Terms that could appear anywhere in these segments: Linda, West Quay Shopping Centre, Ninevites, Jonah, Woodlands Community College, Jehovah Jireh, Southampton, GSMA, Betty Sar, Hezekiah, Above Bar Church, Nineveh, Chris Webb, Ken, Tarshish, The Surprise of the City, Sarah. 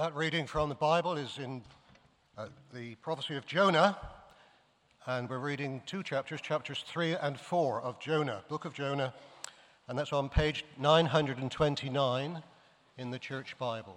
And that reading from the Bible is in the prophecy of Jonah, and we're reading two chapters, chapters 3 and 4 of Jonah, book of Jonah, and that's on page 929 in the Church Bible.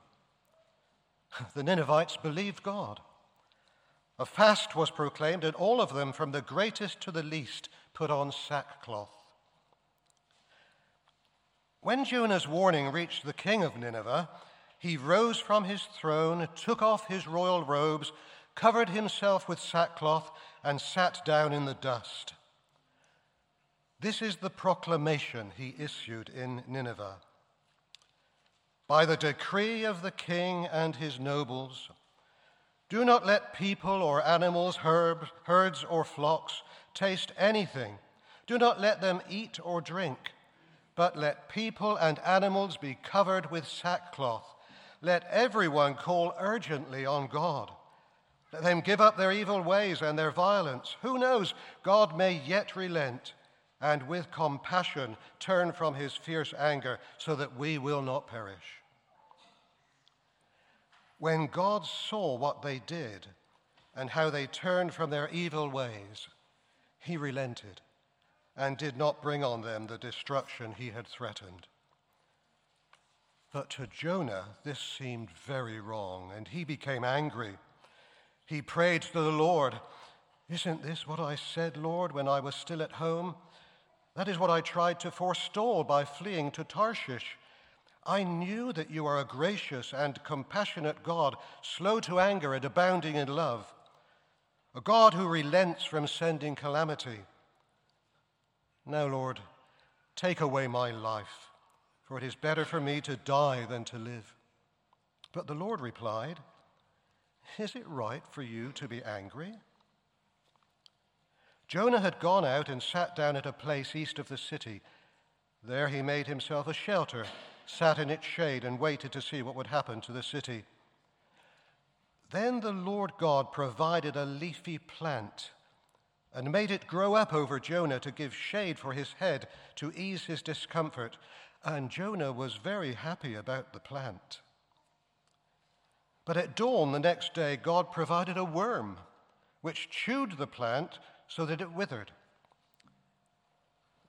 The Ninevites believed God. A fast was proclaimed, and all of them, from the greatest to the least, put on sackcloth. When Jonah's warning reached the king of Nineveh, he rose from his throne, took off his royal robes, covered himself with sackcloth, and sat down in the dust. This is the proclamation he issued in Nineveh. By the decree of the king and his nobles, do not let people or animals, herds or flocks taste anything. Do not let them eat or drink, but let people and animals be covered with sackcloth. Let everyone call urgently on God. Let them give up their evil ways and their violence. Who knows? God may yet relent and with compassion turn from his fierce anger so that we will not perish. When God saw what they did and how they turned from their evil ways, he relented and did not bring on them the destruction he had threatened. But to Jonah this seemed very wrong, and he became angry. He prayed to the Lord, "Isn't this what I said, Lord, when I was still at home? That is what I tried to forestall by fleeing to Tarshish. I knew that you are a gracious and compassionate God, slow to anger and abounding in love, a God who relents from sending calamity. Now, Lord, take away my life, for it is better for me to die than to live." But the Lord replied, "Is it right for you to be angry?" Jonah had gone out and sat down at a place east of the city. There he made himself a shelter, sat in its shade, and waited to see what would happen to the city. Then the Lord God provided a leafy plant and made it grow up over Jonah to give shade for his head, to ease his discomfort. And Jonah was very happy about the plant. But at dawn the next day, God provided a worm which chewed the plant so that it withered.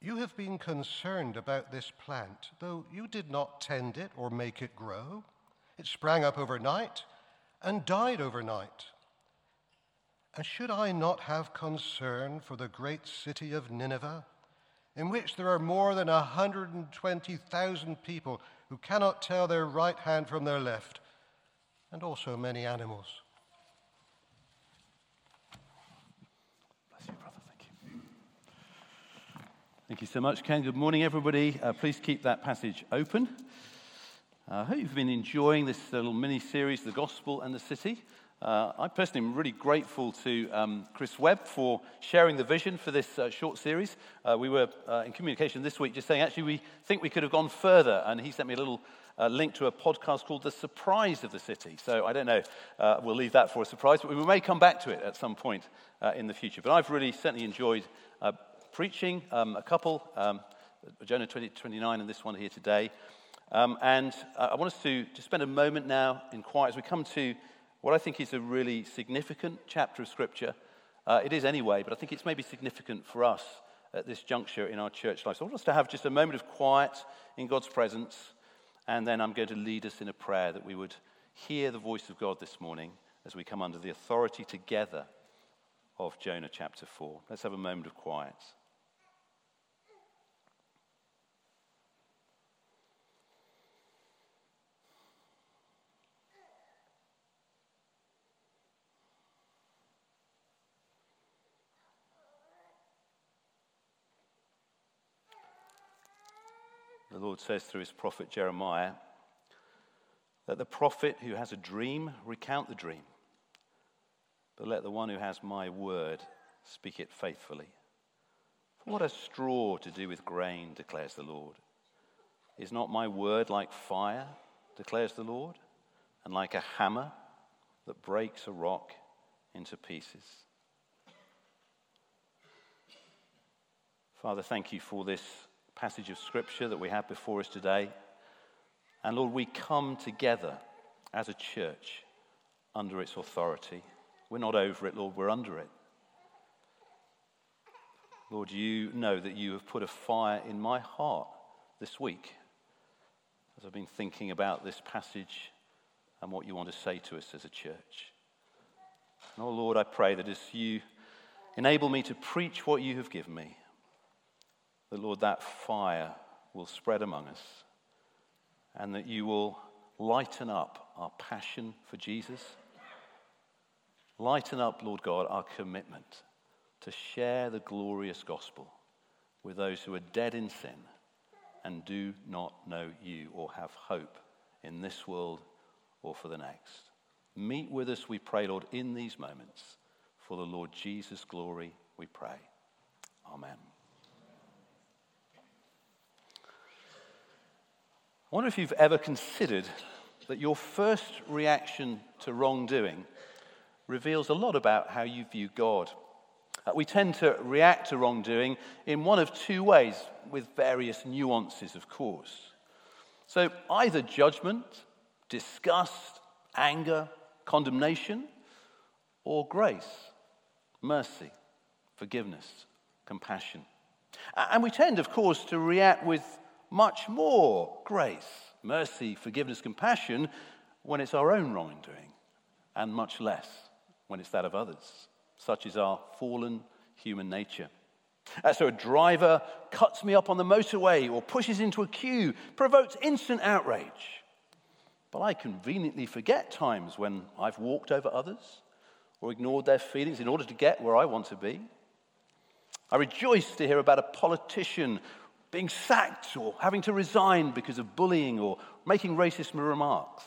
"You have been concerned about this plant, though you did not tend it or make it grow. It sprang up overnight and died overnight. And should I not have concern for the great city of Nineveh, in which there are more than 120,000 people who cannot tell their right hand from their left, and also many animals?" Thank you so much, Ken. Good morning, everybody. Please keep that passage open. I hope you've been enjoying this little mini-series, The Gospel and the City. I personally am really grateful to Chris Webb for sharing the vision for this short series. We were in communication this week just saying, actually, we think we could have gone further, and he sent me a little link to a podcast called The Surprise of the City. So I don't know, we'll leave that for a surprise, but we may come back to it at some point in the future. But I've really certainly enjoyed preaching, a couple, Jonah 20:29 and this one here today. And I want us to just spend a moment now in quiet as we come to what I think is a really significant chapter of Scripture. It is anyway, but I think it's maybe significant for us at this juncture in our church life. So I want us to have just a moment of quiet in God's presence, and then I'm going to lead us in a prayer that we would hear the voice of God this morning as we come under the authority together of Jonah chapter 4. Let's have a moment of quiet. The Lord says through his prophet Jeremiah, let the prophet who has a dream recount the dream, but let the one who has my word speak it faithfully. For what has straw to do with grain, declares the Lord? Is not my word like fire, declares the Lord, and like a hammer that breaks a rock into pieces? Father, thank you for this passage of Scripture that we have before us today. And Lord, we come together as a church under its authority. We're not over it, Lord, we're under it. Lord, you know that you have put a fire in my heart this week as I've been thinking about this passage and what you want to say to us as a church. And oh Lord, I pray that as you enable me to preach what you have given me, that Lord, that fire will spread among us, and that you will lighten up our passion for Jesus. Lighten up, Lord God, our commitment to share the glorious gospel with those who are dead in sin and do not know you or have hope in this world or for the next. Meet with us, we pray, Lord, in these moments. For the Lord Jesus' glory, we pray. Amen. I wonder if you've ever considered that your first reaction to wrongdoing reveals a lot about how you view God. We tend to react to wrongdoing in one of two ways, with various nuances, of course. So either judgment, disgust, anger, condemnation, or grace, mercy, forgiveness, compassion. And we tend, of course, to react with much more grace, mercy, forgiveness, compassion when it's our own wrongdoing, and much less when it's that of others. Such is our fallen human nature. So a driver cuts me up on the motorway or pushes into a queue, provokes instant outrage. But I conveniently forget times when I've walked over others or ignored their feelings in order to get where I want to be. I rejoice to hear about a politician being sacked or having to resign because of bullying or making racist remarks.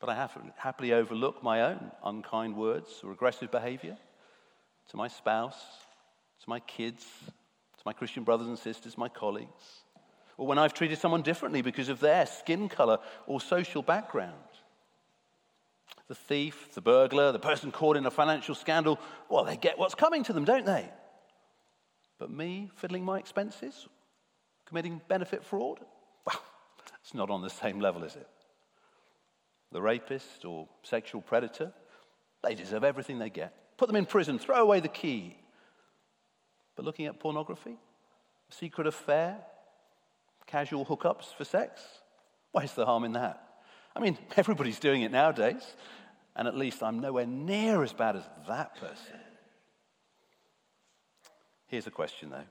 But I happily overlook my own unkind words or aggressive behavior to my spouse, to my kids, to my Christian brothers and sisters, my colleagues, or when I've treated someone differently because of their skin color or social background. The thief, the burglar, the person caught in a financial scandal, well, they get what's coming to them, don't they? But me fiddling my expenses, committing benefit fraud? Well, it's not on the same level, is it? The rapist or sexual predator, they deserve everything they get. Put them in prison, throw away the key. But looking at pornography, secret affair, casual hookups for sex, where's the harm in that? I mean, everybody's doing it nowadays, and at least I'm nowhere near as bad as that person. Here's a question, though.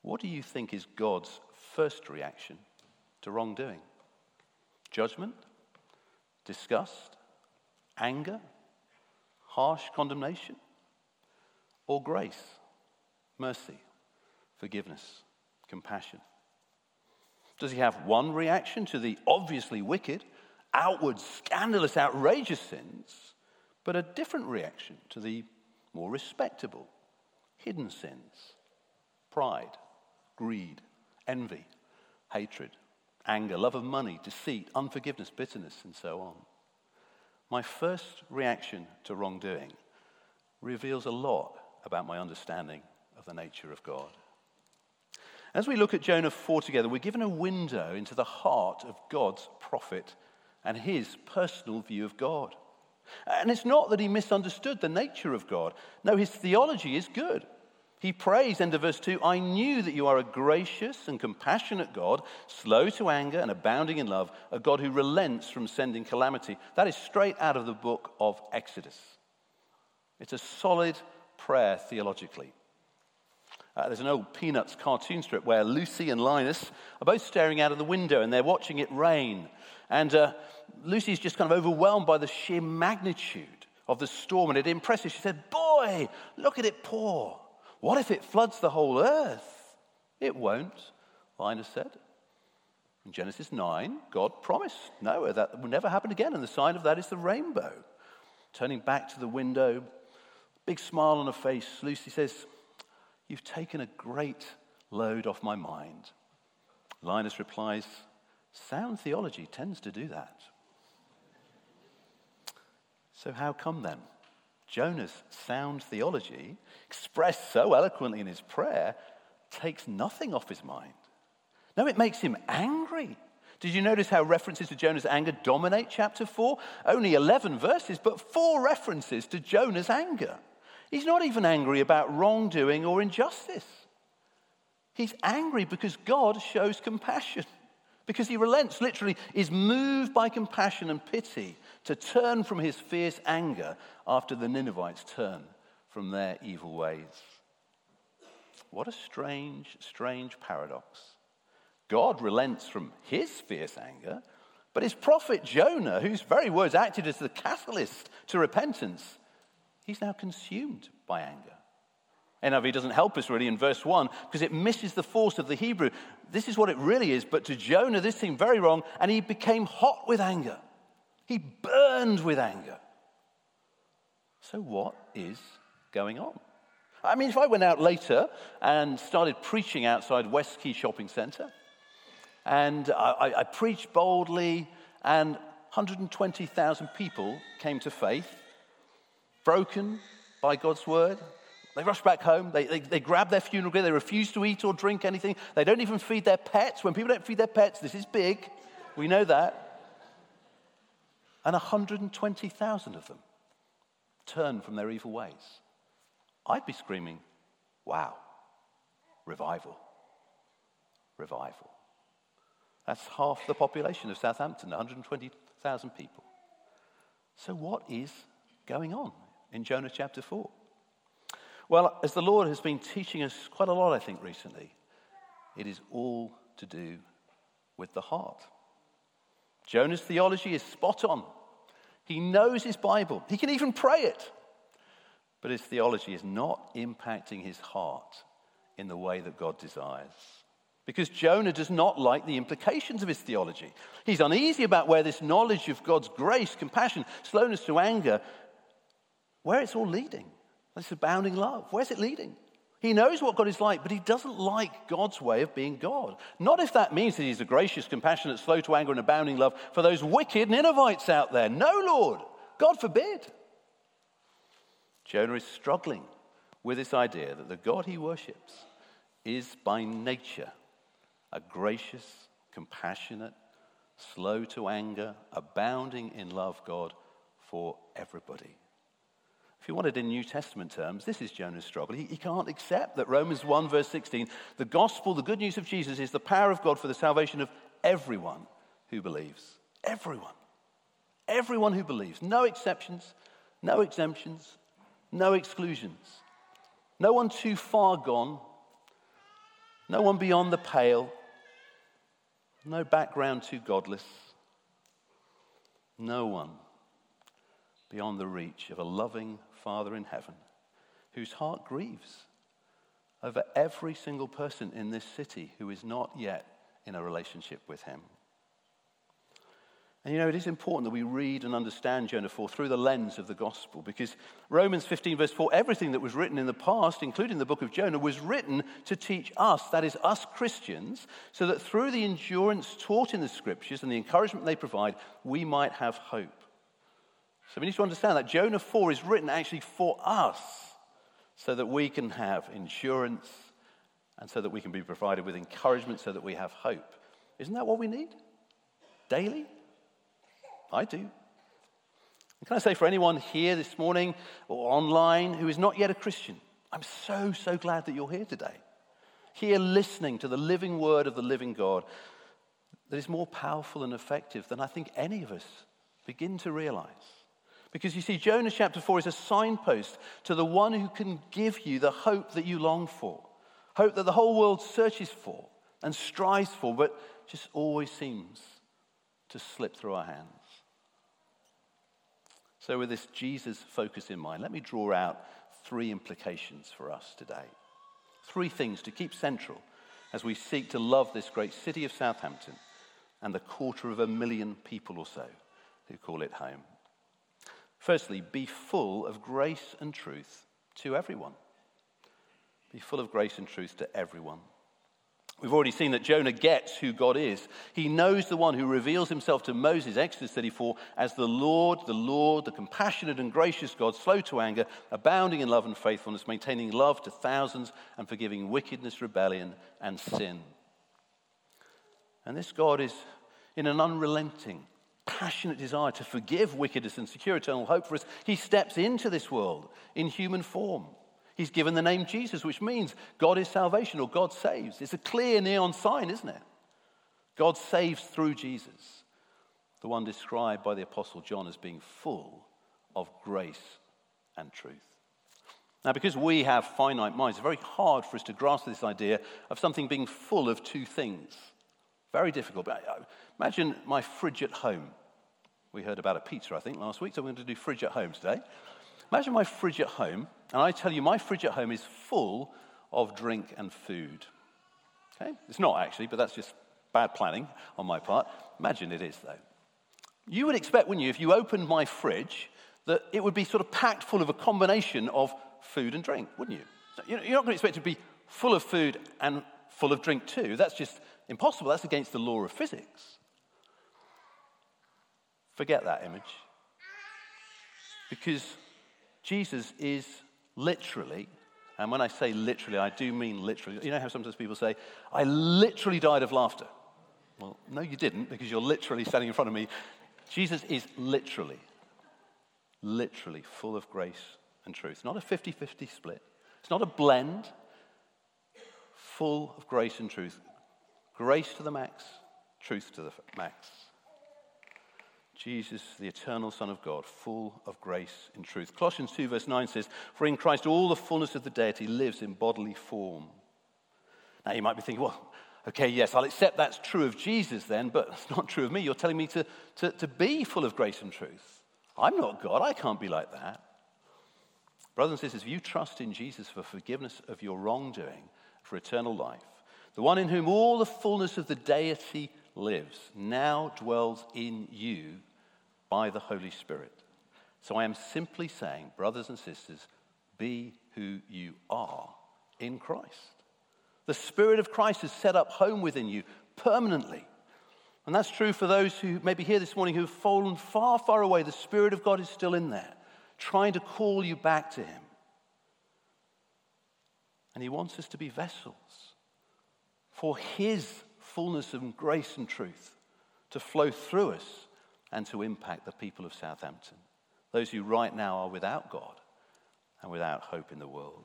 What do you think is God's first reaction to wrongdoing? Judgment? Disgust? Anger? Harsh condemnation? Or grace? Mercy? Forgiveness? Compassion? Does he have one reaction to the obviously wicked, outward, scandalous, outrageous sins, but a different reaction to the more respectable, hidden sins, pride, greed, envy, hatred, anger, love of money, deceit, unforgiveness, bitterness, and so on? My first reaction to wrongdoing reveals a lot about my understanding of the nature of God. As we look at Jonah 4 together, we're given a window into the heart of God's prophet and his personal view of God. And it's not that he misunderstood the nature of God. No, his theology is good. He prays, end of verse 2, I knew that you are a gracious and compassionate God, slow to anger and abounding in love, a God who relents from sending calamity. That is straight out of the book of Exodus. It's a solid prayer theologically. There's an old Peanuts cartoon strip where Lucy and Linus are both staring out of the window and they're watching it rain. And Lucy's just kind of overwhelmed by the sheer magnitude of the storm, and it impresses. She said, boy, look at it pour. What if it floods the whole earth? It won't, Linus said. In Genesis 9, God promised Noah that will never happen again, and the sign of that is the rainbow. Turning back to the window, big smile on her face, Lucy says, you've taken a great load off my mind. Linus replies, sound theology tends to do that. So how come then? Jonah's sound theology, expressed so eloquently in his prayer, takes nothing off his mind. No, it makes him angry. Did you notice how references to Jonah's anger dominate chapter 4? Only 11 verses, but 4 references to Jonah's anger. He's not even angry about wrongdoing or injustice. He's angry because God shows compassion, because he relents, literally is moved by compassion and pity to turn from his fierce anger after the Ninevites turn from their evil ways. What a strange, strange paradox. God relents from his fierce anger, but his prophet Jonah, whose very words acted as the catalyst to repentance, he's now consumed by anger. NIV doesn't help us really in verse 1 because it misses the force of the Hebrew. This is what it really is, but to Jonah this seemed very wrong, and he became hot with anger. He burned with anger. So what is going on? I mean, if I went out later and started preaching outside West Quay Shopping Centre, and I preached boldly, and 120,000 people came to faith, broken by God's word. They rush back home. They grab their funeral gear. They refuse to eat or drink anything. They don't even feed their pets. When people don't feed their pets, this is big. We know that. And 120,000 of them turn from their evil ways. I'd be screaming, wow, revival, revival. That's half the population of Southampton, 120,000 people. So what is going on in Jonah chapter 4? Well, as the Lord has been teaching us quite a lot, I think, recently, it is all to do with the heart. Jonah's theology is spot on. He knows his Bible. He can even pray it. But his theology is not impacting his heart in the way that God desires. Because Jonah does not like the implications of his theology. He's uneasy about where this knowledge of God's grace, compassion, slowness to anger, where it's all leading. This abounding love. Where's it leading? He knows what God is like, but he doesn't like God's way of being God. Not if that means that he's a gracious, compassionate, slow to anger, and abounding love for those wicked Ninevites out there. No, Lord. God forbid. Jonah is struggling with this idea that the God he worships is by nature a gracious, compassionate, slow to anger, abounding in love God for everybody. If you want it in New Testament terms, this is Jonah's struggle. He can't accept that Romans 1 verse 16, the gospel, the good news of Jesus, is the power of God for the salvation of everyone who believes. Everyone. Everyone who believes. No exceptions, no exemptions, no exclusions. No one too far gone. No one beyond the pale. No background too godless. No one beyond the reach of a loving Father in heaven whose heart grieves over every single person in this city who is not yet in a relationship with him. And you know, it is important that we read and understand Jonah 4 through the lens of the gospel, because Romans 15 verse 4, everything that was written in the past, including the book of Jonah, was written to teach us, that is us Christians, so that through the endurance taught in the scriptures and the encouragement they provide, we might have hope. So we need to understand that Jonah 4 is written actually for us so that we can have endurance and so that we can be provided with encouragement so that we have hope. Isn't that what we need? Daily? I do. And can I say for anyone here this morning or online who is not yet a Christian, I'm so glad that you're here today. Here listening to the living word of the living God that is more powerful and effective than I think any of us begin to realize. Because you see, Jonah chapter 4 is a signpost to the one who can give you the hope that you long for, hope that the whole world searches for and strives for, but just always seems to slip through our hands. So with this Jesus focus in mind, let me draw out three implications for us today. Three things to keep central as we seek to love this great city of Southampton and the 250,000 people or so who call it home. Firstly, be full of grace and truth to everyone. Be full of grace and truth to everyone. We've already seen that Jonah gets who God is. He knows the one who reveals himself to Moses, Exodus 34, as the Lord, the compassionate and gracious God, slow to anger, abounding in love and faithfulness, maintaining love to thousands, and forgiving wickedness, rebellion, and sin. And this God is in an unrelenting, passionate desire to forgive wickedness and secure eternal hope for us. He steps into this world in human form. He's given the name Jesus, which means God is salvation or God saves. It's a clear neon sign, isn't it? God saves through Jesus, the one described by the Apostle John as being full of grace and truth. Now, because we have finite minds, it's very hard for us to grasp this idea of something being full of two things. Very difficult. But imagine my fridge at home. We heard about a pizza, I think, last week, so we're going to do fridge at home today. Imagine my fridge at home, and I tell you my fridge at home is full of drink and food. Okay? It's not actually, but that's just bad planning on my part. Imagine it is, though. You would expect, wouldn't you, if you opened my fridge, that it would be sort of packed full of a combination of food and drink, wouldn't you? So you're not going to expect it to be full of food and full of drink too. That's just impossible. That's against the law of physics. Forget that image. Because Jesus is literally, and when I say literally, I do mean literally. You know how sometimes people say, I literally died of laughter. Well, no, you didn't, because you're literally standing in front of me. Jesus is literally full of grace and truth. Not a 50-50 split. It's not a blend. Full of grace and truth. Grace to the max, truth to the max. Jesus, the eternal Son of God, full of grace and truth. Colossians 2 verse 9 says, for in Christ all the fullness of the deity lives in bodily form. Now you might be thinking, well, okay, yes, I'll accept that's true of Jesus then, but it's not true of me. You're telling me to be full of grace and truth. I'm not God. I can't be like that. Brothers and sisters, if you trust in Jesus for forgiveness of your wrongdoing, for eternal life, the one in whom all the fullness of the deity lives, now dwells in you by the Holy Spirit. So I am simply saying, brothers and sisters, be who you are in Christ. The Spirit of Christ has set up home within you permanently. And that's true for those who may be here this morning who have fallen far, far away. The Spirit of God is still in there, trying to call you back to him. And he wants us to be vessels for his fullness of grace and truth to flow through us and to impact the people of Southampton, those who right now are without God and without hope in the world.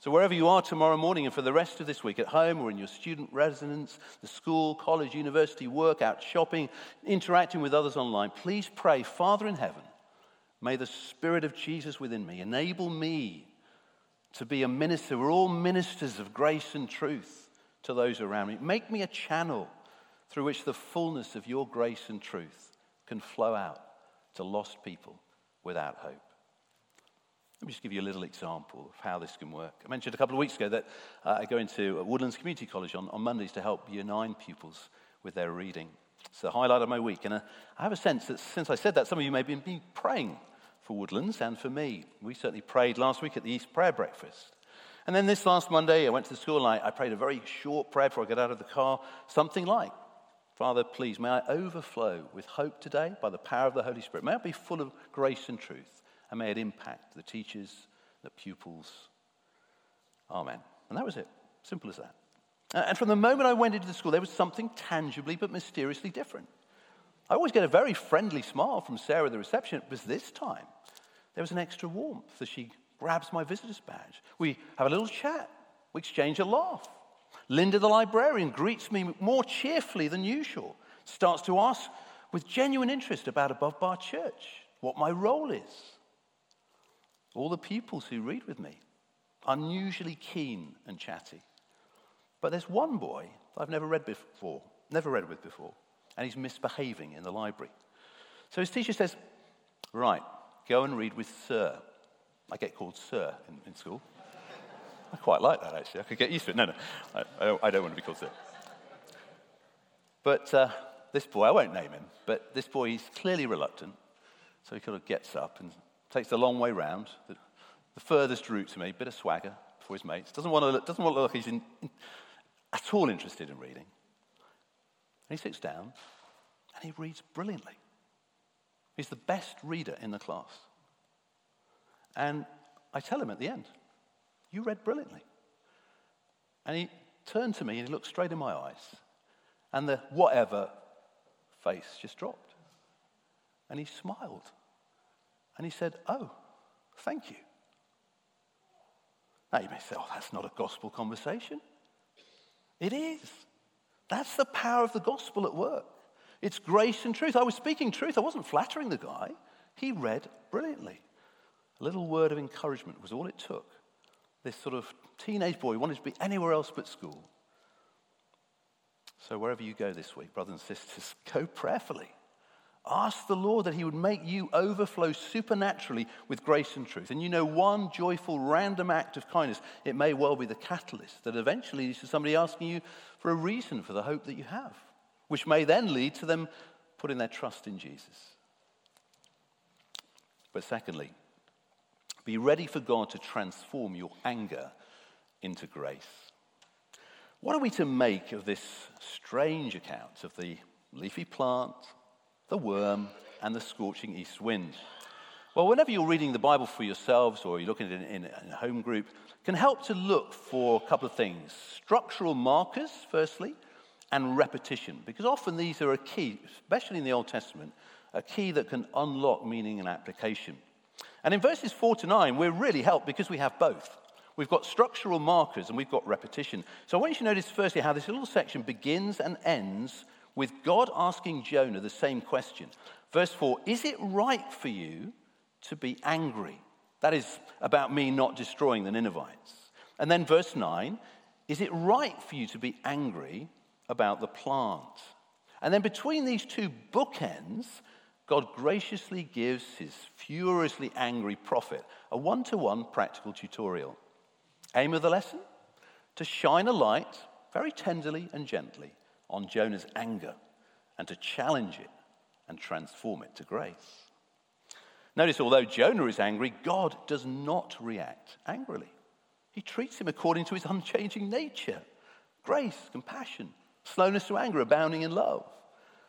So wherever you are tomorrow morning and for the rest of this week, at home or in your student residence, the school, college, university, work, out shopping, interacting with others online, please pray, Father in heaven, may the Spirit of Jesus within me enable me to be a minister. We're all ministers of grace and truth to those around me. Make me a channel through which the fullness of your grace and truth can flow out to lost people without hope. Let me just give you a little example of how this can work. I mentioned a couple of weeks ago that I go into Woodlands Community College on Mondays to help Year 9 pupils with their reading. It's the highlight of my week. And I have a sense that since I said that, some of you may have been praying for Woodlands and for me. We certainly prayed last week at the East Prayer Breakfast. And then this last Monday, I went to the school and I prayed a very short prayer before I got out of the car, something like, Father, please, may I overflow with hope today by the power of the Holy Spirit. May I be full of grace and truth, and may it impact the teachers, the pupils. Amen. And that was it. Simple as that. And from the moment I went into the school, there was something tangibly but mysteriously different. I always get a very friendly smile from Sarah, the receptionist, but this time there was an extra warmth as she grabs my visitor's badge. We have a little chat. We exchange a laugh. Linda, the librarian, greets me more cheerfully than usual, starts to ask with genuine interest about Above Bar Church, what my role is. All the pupils who read with me, unusually keen and chatty. But there's one boy I've never read with before, and he's misbehaving in the library. So his teacher says, right, go and read with Sir. I get called Sir in school. I quite like that, actually. I could get used to it. No, I don't want to be called Sir. But this boy, I won't name him, but this boy, he's clearly reluctant, so he kind of gets up and takes the long way round, the furthest route to me, bit of swagger for his mates. Doesn't want to look like he's at all interested in reading. And he sits down, and he reads brilliantly. He's the best reader in the class. And I tell him at the end, you read brilliantly. And he turned to me and he looked straight in my eyes. And the whatever face just dropped. And he smiled. And he said, oh, thank you. Now you may say, oh, that's not a gospel conversation. It is. That's the power of the gospel at work. It's grace and truth. I was speaking truth. I wasn't flattering the guy. He read brilliantly. A little word of encouragement was all it took. This sort of teenage boy wanted to be anywhere else but school. So wherever you go this week, brothers and sisters, go prayerfully. Ask the Lord that he would make you overflow supernaturally with grace and truth. And you know, one joyful random act of kindness, it may well be the catalyst that eventually leads to somebody asking you for a reason for the hope that you have, which may then lead to them putting their trust in Jesus. But secondly, be ready for God to transform your anger into grace. What are we to make of this strange account of the leafy plant, the worm, and the scorching east wind? Well, whenever you're reading the Bible for yourselves or you're looking at it in a home group, it can help to look for a couple of things. Structural markers, firstly, and repetition, because often these are a key, especially in the Old Testament, a key that can unlock meaning and application. And in verses 4 to 9, we're really helped because we have both. We've got structural markers and we've got repetition. So I want you to notice firstly how this little section begins and ends with God asking Jonah the same question. Verse 4, is it right for you to be angry? That is about me not destroying the Ninevites. And then verse 9, is it right for you to be angry about the plant? And then between these two bookends, God graciously gives his furiously angry prophet a one-to-one practical tutorial. Aim of the lesson? To shine a light, very tenderly and gently, on Jonah's anger and to challenge it and transform it to grace. Notice, although Jonah is angry, God does not react angrily. He treats him according to his unchanging nature. Grace, compassion, slowness to anger, abounding in love.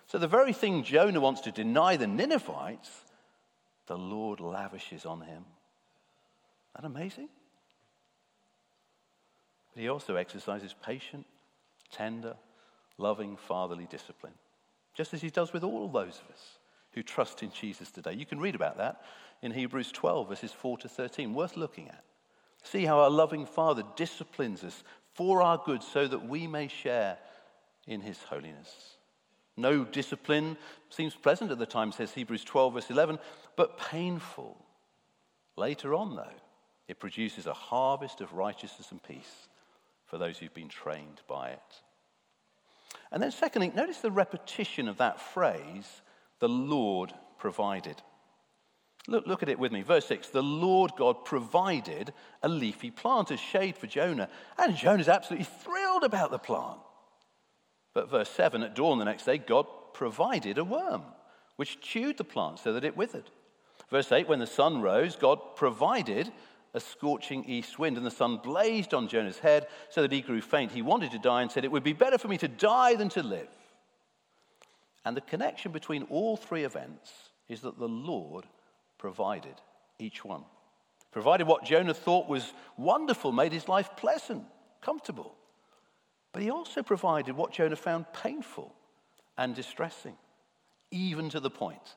So the very thing Jonah wants to deny the Ninevites, the Lord lavishes on him. Isn't that amazing? But he also exercises patient, tender, loving, fatherly discipline, just as he does with all those of us who trust in Jesus today. You can read about that in Hebrews 12, verses 4 to 13, worth looking at. See how our loving Father disciplines us for our good so that we may share in his holiness. No discipline seems pleasant at the time, says Hebrews 12, verse 11, but painful. Later on, though, it produces a harvest of righteousness and peace for those who've been trained by it. And then secondly, notice the repetition of that phrase, the Lord provided. Look at it with me. Verse 6, the Lord God provided a leafy plant as shade for Jonah, and Jonah's absolutely thrilled about the plant. But verse 7, at dawn the next day, God provided a worm, which chewed the plant so that it withered. Verse 8, when the sun rose, God provided a scorching east wind, and the sun blazed on Jonah's head so that he grew faint. He wanted to die and said, it would be better for me to die than to live. And the connection between all three events is that the Lord provided each one. Provided what Jonah thought was wonderful, made his life pleasant, comfortable. But he also provided what Jonah found painful and distressing, even to the point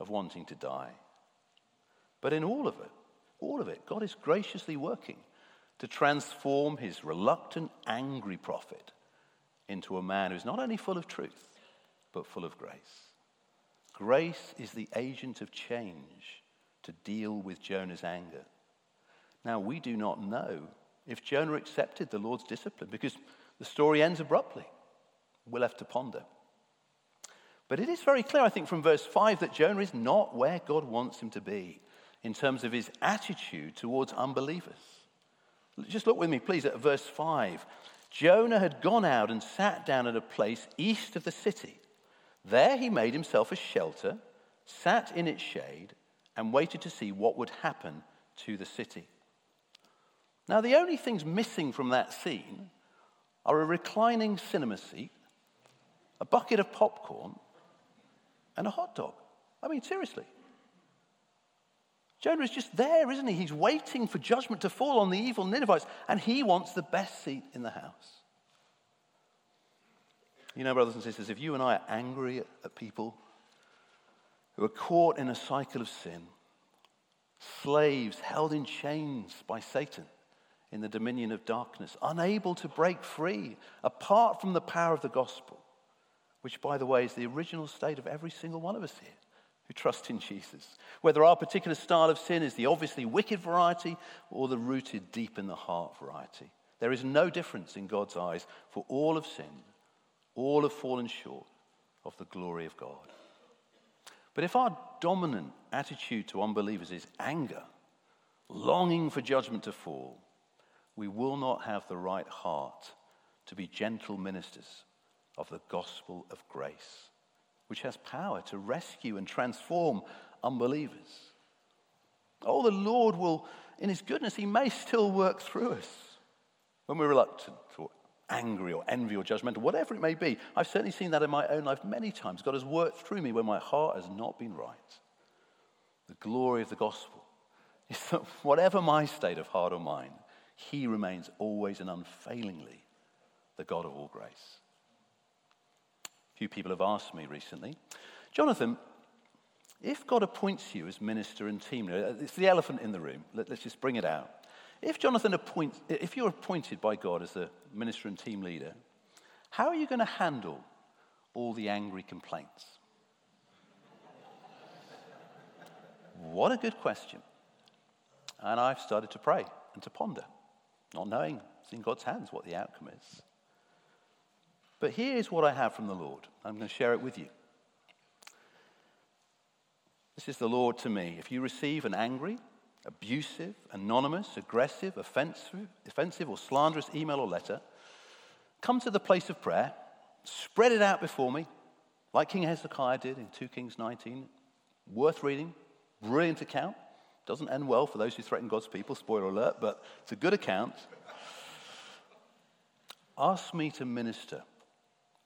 of wanting to die. But in all of it, God is graciously working to transform his reluctant, angry prophet into a man who's not only full of truth, but full of grace. Grace is the agent of change to deal with Jonah's anger. Now, we do not know if Jonah accepted the Lord's discipline, because the story ends abruptly. We're left to ponder. But it is very clear, I think, from verse 5 that Jonah is not where God wants him to be in terms of his attitude towards unbelievers. Just look with me, please, at verse 5. Jonah had gone out and sat down at a place east of the city. There he made himself a shelter, sat in its shade, and waited to see what would happen to the city. Now, the only things missing from that scene are a reclining cinema seat, a bucket of popcorn, and a hot dog. I mean, seriously. Jonah is just there, isn't he? He's waiting for judgment to fall on the evil Ninevites, and he wants the best seat in the house. You know, brothers and sisters, if you and I are angry at people who are caught in a cycle of sin, slaves held in chains by Satan in the dominion of darkness, unable to break free apart from the power of the gospel, which, by the way, is the original state of every single one of us here who trust in Jesus, whether our particular style of sin is the obviously wicked variety or the rooted deep in the heart variety. There is no difference in God's eyes, for all have sinned, all have fallen short of the glory of God. But if our dominant attitude to unbelievers is anger, longing for judgment to fall, we will not have the right heart to be gentle ministers of the gospel of grace, which has power to rescue and transform unbelievers. Oh, the Lord will, in his goodness, he may still work through us when we're reluctant or angry or envy or judgmental, whatever it may be. I've certainly seen that in my own life many times. God has worked through me when my heart has not been right. The glory of the gospel is that whatever my state of heart or mind, he remains always and unfailingly the God of all grace. Few people have asked me recently, Jonathan, if God appoints you as minister and team leader, it's the elephant in the room, let's just bring it out. If you're appointed by God as a minister and team leader, how are you going to handle all the angry complaints? What a good question. And I've started to pray and to ponder, not knowing it's in God's hands what the outcome is. But here is what I have from the Lord. I'm going to share it with you. This is the Lord to me. If you receive an angry, abusive, anonymous, aggressive, offensive, or slanderous email or letter, come to the place of prayer, spread it out before me, like King Hezekiah did in 2 Kings 19. Worth reading, brilliant account. Doesn't end well for those who threaten God's people, spoiler alert, but it's a good account. Ask me to minister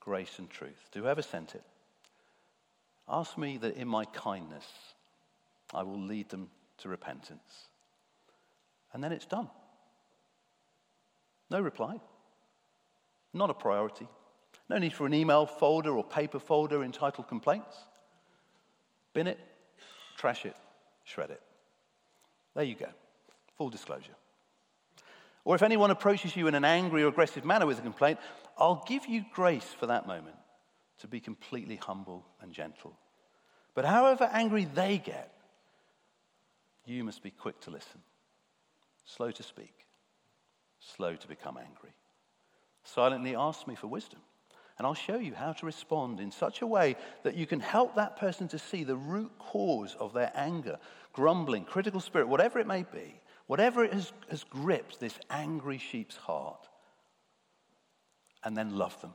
grace and truth to whoever sent it. Ask me that in my kindness I will lead them to repentance. And then it's done. No reply. Not a priority. No need for an email folder or paper folder entitled complaints. Bin it, trash it, shred it. There you go. Full disclosure. Or if anyone approaches you in an angry or aggressive manner with a complaint, I'll give you grace for that moment to be completely humble and gentle. But however angry they get, you must be quick to listen, slow to speak, slow to become angry. Silently ask me for wisdom, and I'll show you how to respond in such a way that you can help that person to see the root cause of their anger, grumbling, critical spirit, whatever it may be. Whatever it has gripped this angry sheep's heart, and then love them,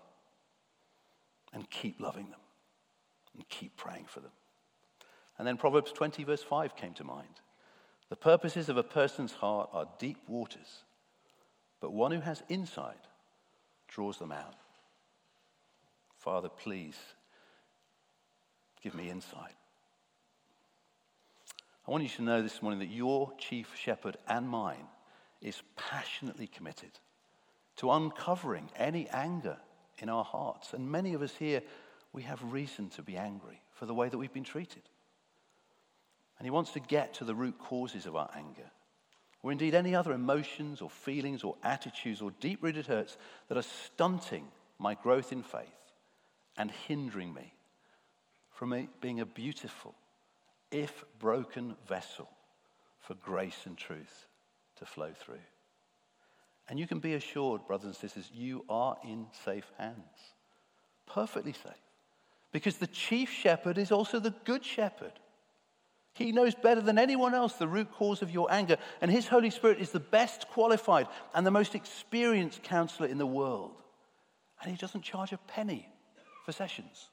and keep loving them, and keep praying for them. And then Proverbs 20, verse 5 came to mind. The purposes of a person's heart are deep waters, but one who has insight draws them out. Father, please give me insight. I want you to know this morning that your chief shepherd and mine is passionately committed to uncovering any anger in our hearts. And many of us here we have reason to be angry for the way that we've been treated. And he wants to get to the root causes of our anger, or indeed any other emotions or feelings or attitudes or deep-rooted hurts that are stunting my growth in faith and hindering me from being a beautiful, if broken, vessel for grace and truth to flow through. And you can be assured, brothers and sisters, you are in safe hands, perfectly safe, because the chief shepherd is also the good shepherd. He knows better than anyone else the root cause of your anger, and his Holy Spirit is the best qualified and the most experienced counselor in the world. And he doesn't charge a penny for sessions.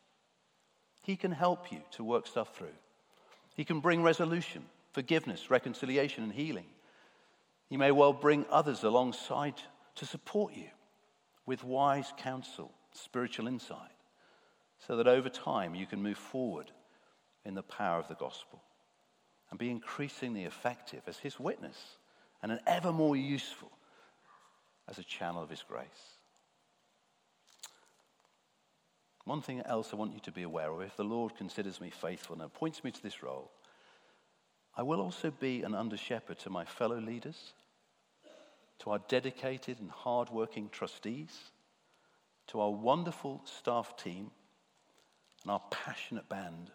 He can help you to work stuff through. He can bring resolution, forgiveness, reconciliation, and healing. He may well bring others alongside to support you with wise counsel, spiritual insight, so that over time you can move forward in the power of the gospel and be increasingly effective as his witness and an ever more useful as a channel of his grace. One thing else I want you to be aware of: if the Lord considers me faithful and appoints me to this role, I will also be an under-shepherd to my fellow leaders, to our dedicated and hard-working trustees, to our wonderful staff team, and our passionate band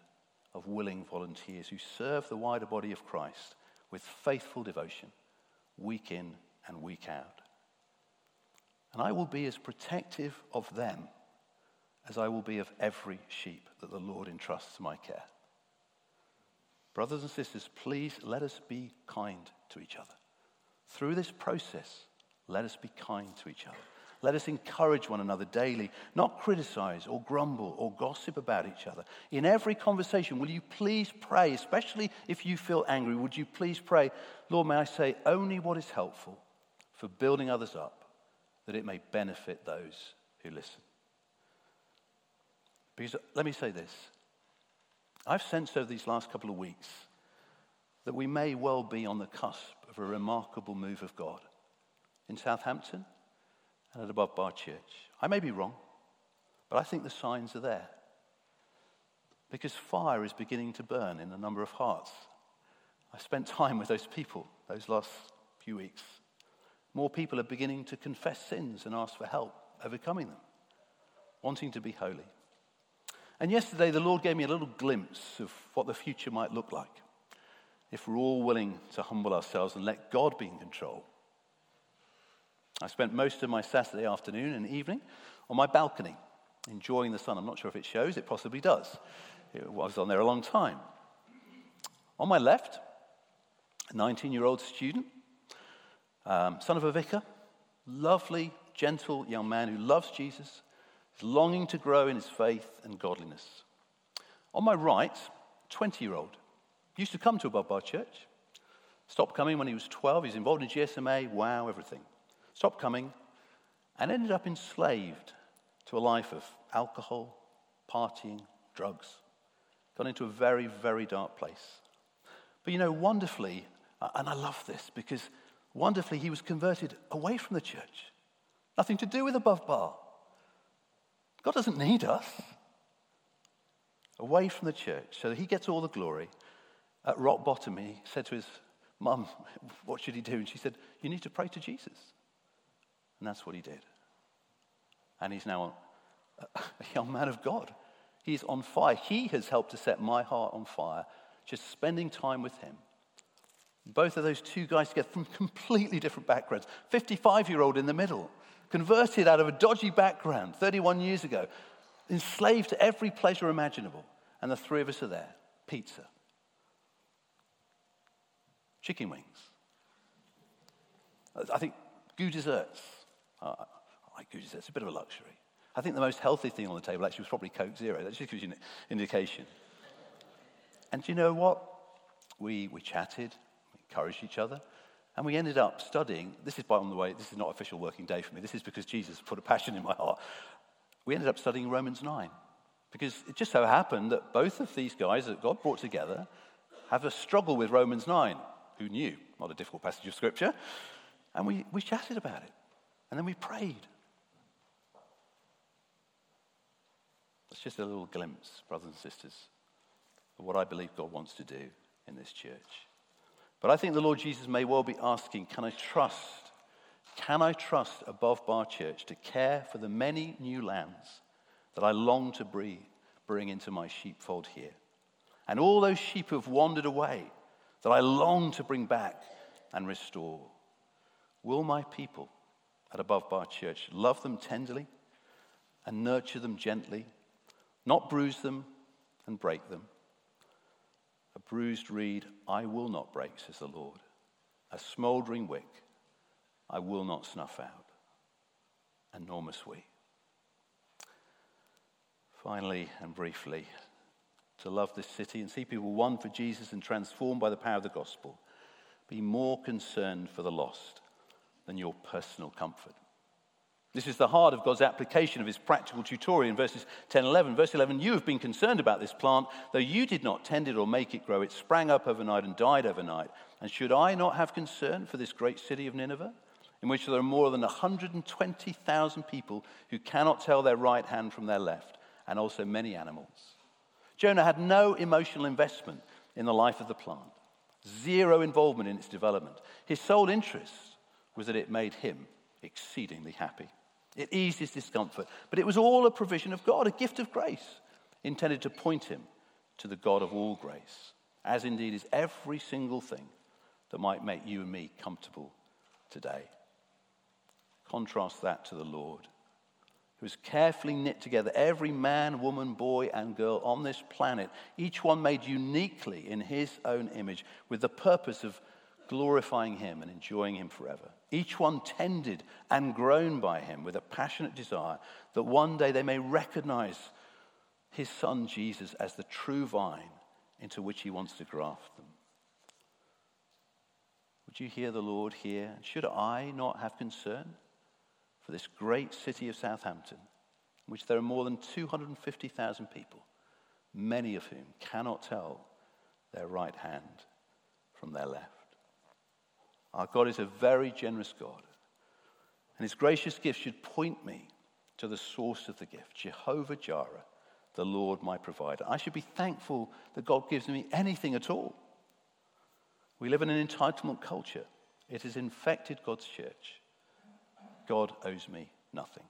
of willing volunteers who serve the wider body of Christ with faithful devotion, week in and week out. And I will be as protective of them as I will be of every sheep that the Lord entrusts to my care. Brothers and sisters, please let us be kind to each other. Through this process, let us be kind to each other. Let us encourage one another daily, not criticize or grumble or gossip about each other. In every conversation, will you please pray, especially if you feel angry, would you please pray, Lord, may I say only what is helpful for building others up, that it may benefit those who listen. Because let me say this, I've sensed over these last couple of weeks that we may well be on the cusp of a remarkable move of God in Southampton and at Above Bar Church. I may be wrong, but I think the signs are there, because fire is beginning to burn in a number of hearts. I spent time with those people those last few weeks. More people are beginning to confess sins and ask for help overcoming them, wanting to be holy. And yesterday, the Lord gave me a little glimpse of what the future might look like if we're all willing to humble ourselves and let God be in control. I spent most of my Saturday afternoon and evening on my balcony, enjoying the sun. I'm not sure if it shows. It possibly does. I was on there a long time. On my left, a 19-year-old student, son of a vicar, lovely, gentle young man who loves Jesus, longing to grow in his faith and godliness. On my right, 20-year-old, used to come to Above Bar Church, stopped coming when he was 12, he was involved in GSMA, wow, everything. Stopped coming and ended up enslaved to a life of alcohol, partying, drugs. Got into a very, very dark place. But you know, wonderfully, and I love this, because wonderfully he was converted away from the church. Nothing to do with Above Bar. God doesn't need us. Away from the church, so that he gets all the glory. At rock bottom, he said to his mum, what should he do? And she said, you need to pray to Jesus. And that's what he did. And he's now a young man of God. He's on fire. He has helped to set my heart on fire, just spending time with him. Both of those two guys together from completely different backgrounds. 55-year-old in the middle. Converted out of a dodgy background 31 years ago, enslaved to every pleasure imaginable, and the three of us are there. Pizza. Chicken wings. I think goo desserts. I like goo desserts, it's a bit of a luxury. I think the most healthy thing on the table actually was probably Coke Zero. That just gives you an indication. And do you know what? We chatted, we encouraged each other, and we ended up studying, this is by on the way, this is not official working day for me, this is because Jesus put a passion in my heart. We ended up studying Romans 9, because it just so happened that both of these guys that God brought together have a struggle with Romans 9. Who knew? Not a difficult passage of scripture. And we chatted about it, and then we prayed. That's just a little glimpse, brothers and sisters, of what I believe God wants to do in this church. But I think the Lord Jesus may well be asking, can I trust Above Bar Church to care for the many new lambs that I long to bring into my sheepfold here? And all those sheep who have wandered away that I long to bring back and restore. Will my people at Above Bar Church love them tenderly and nurture them gently, not bruise them and break them? A bruised reed I will not break, says the Lord. A smouldering wick I will not snuff out, and nor must we. Finally and briefly, to love this city and see people won for Jesus and transformed by the power of the gospel. Be more concerned for the lost than your personal comfort. This is the heart of God's application of his practical tutorial in verses 10 and 11. Verse 11, you have been concerned about this plant, though you did not tend it or make it grow. It sprang up overnight and died overnight. And should I not have concern for this great city of Nineveh, in which there are more than 120,000 people who cannot tell their right hand from their left, and also many animals? Jonah had no emotional investment in the life of the plant, zero involvement in its development. His sole interest was that it made him exceedingly happy. It eased his discomfort, but it was all a provision of God, a gift of grace, intended to point him to the God of all grace, as indeed is every single thing that might make you and me comfortable today. Contrast that to the Lord, who has carefully knit together every man, woman, boy, and girl on this planet, each one made uniquely in his own image, with the purpose of glorifying him and enjoying him forever. Each one tended and grown by him with a passionate desire that one day they may recognize his son Jesus as the true vine into which he wants to graft them. Would you hear the Lord here? Should I not have concern for this great city of Southampton, in which there are more than 250,000 people, many of whom cannot tell their right hand from their left? Our God is a very generous God, and his gracious gift should point me to the source of the gift, Jehovah Jireh, the Lord my provider. I should be thankful that God gives me anything at all. We live in an entitlement culture. It has infected God's church. God owes me nothing,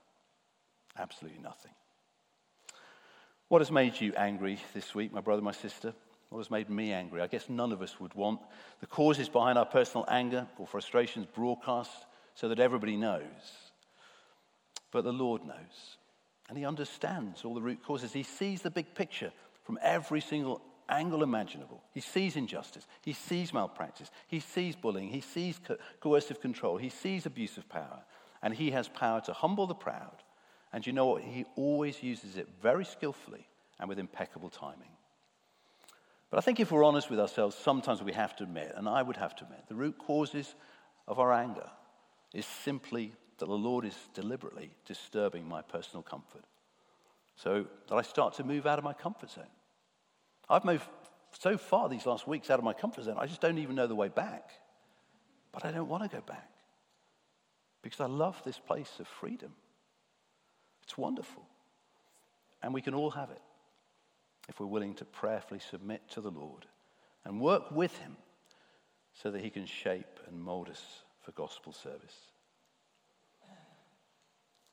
absolutely nothing. What has made you angry this week, my brother, my sister? What has made me angry? I guess none of us would want the causes behind our personal anger or frustrations broadcast so that everybody knows. But the Lord knows, and he understands all the root causes. He sees the big picture from every single angle imaginable. He sees injustice. He sees malpractice. He sees bullying. He sees coercive control. He sees abuse of power. And he has power to humble the proud. And you know what? He always uses it very skillfully and with impeccable timing. But I think if we're honest with ourselves, sometimes we have to admit, and I would have to admit, the root causes of our anger is simply that the Lord is deliberately disturbing my personal comfort, so that I start to move out of my comfort zone. I've moved so far these last weeks out of my comfort zone, I just don't even know the way back. But I don't want to go back, because I love this place of freedom. It's wonderful, and we can all have it, if we're willing to prayerfully submit to the Lord and work with him so that he can shape and mold us for gospel service.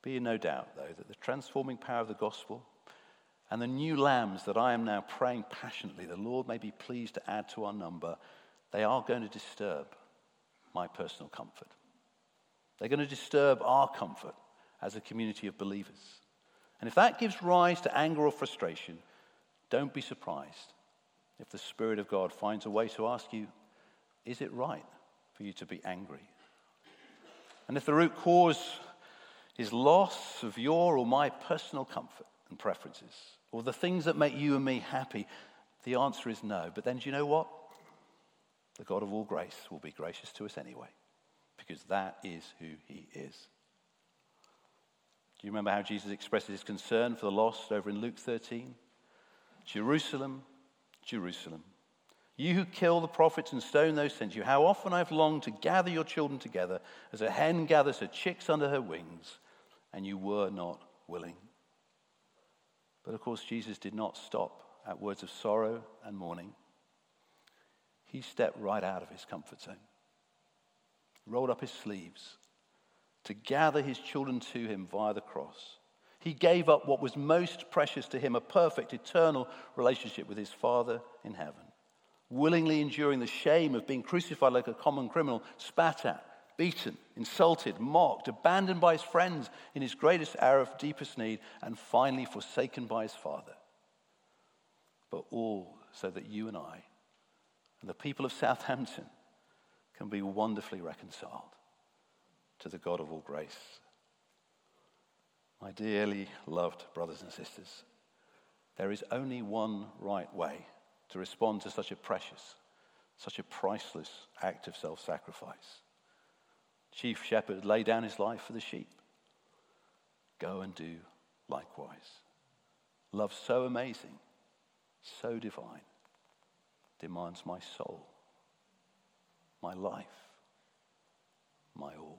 Be in no doubt, though, that the transforming power of the gospel and the new lambs that I am now praying passionately the Lord may be pleased to add to our number, they are going to disturb my personal comfort. They're going to disturb our comfort as a community of believers. And if that gives rise to anger or frustration, don't be surprised if the Spirit of God finds a way to ask you, is it right for you to be angry? And if the root cause is loss of your or my personal comfort and preferences, or the things that make you and me happy, the answer is no. But then do you know what? The God of all grace will be gracious to us anyway, because that is who he is. Do you remember how Jesus expresses his concern for the lost over in Luke 13? Jerusalem, Jerusalem, you who kill the prophets and stone those sent you, how often I've longed to gather your children together as a hen gathers her chicks under her wings, and you were not willing. But of course, Jesus did not stop at words of sorrow and mourning. He stepped right out of his comfort zone, rolled up his sleeves to gather his children to him via the cross. He gave up what was most precious to him, a perfect, eternal relationship with his Father in heaven, willingly enduring the shame of being crucified like a common criminal, spat at, beaten, insulted, mocked, abandoned by his friends in his greatest hour of deepest need, and finally forsaken by his Father. But all so that you and I and the people of Southampton can be wonderfully reconciled to the God of all grace. My dearly loved brothers and sisters, there is only one right way to respond to such a precious, such a priceless act of self-sacrifice. Chief shepherd laid down his life for the sheep. Go and do likewise. Love so amazing, so divine, demands my soul, my life, my all.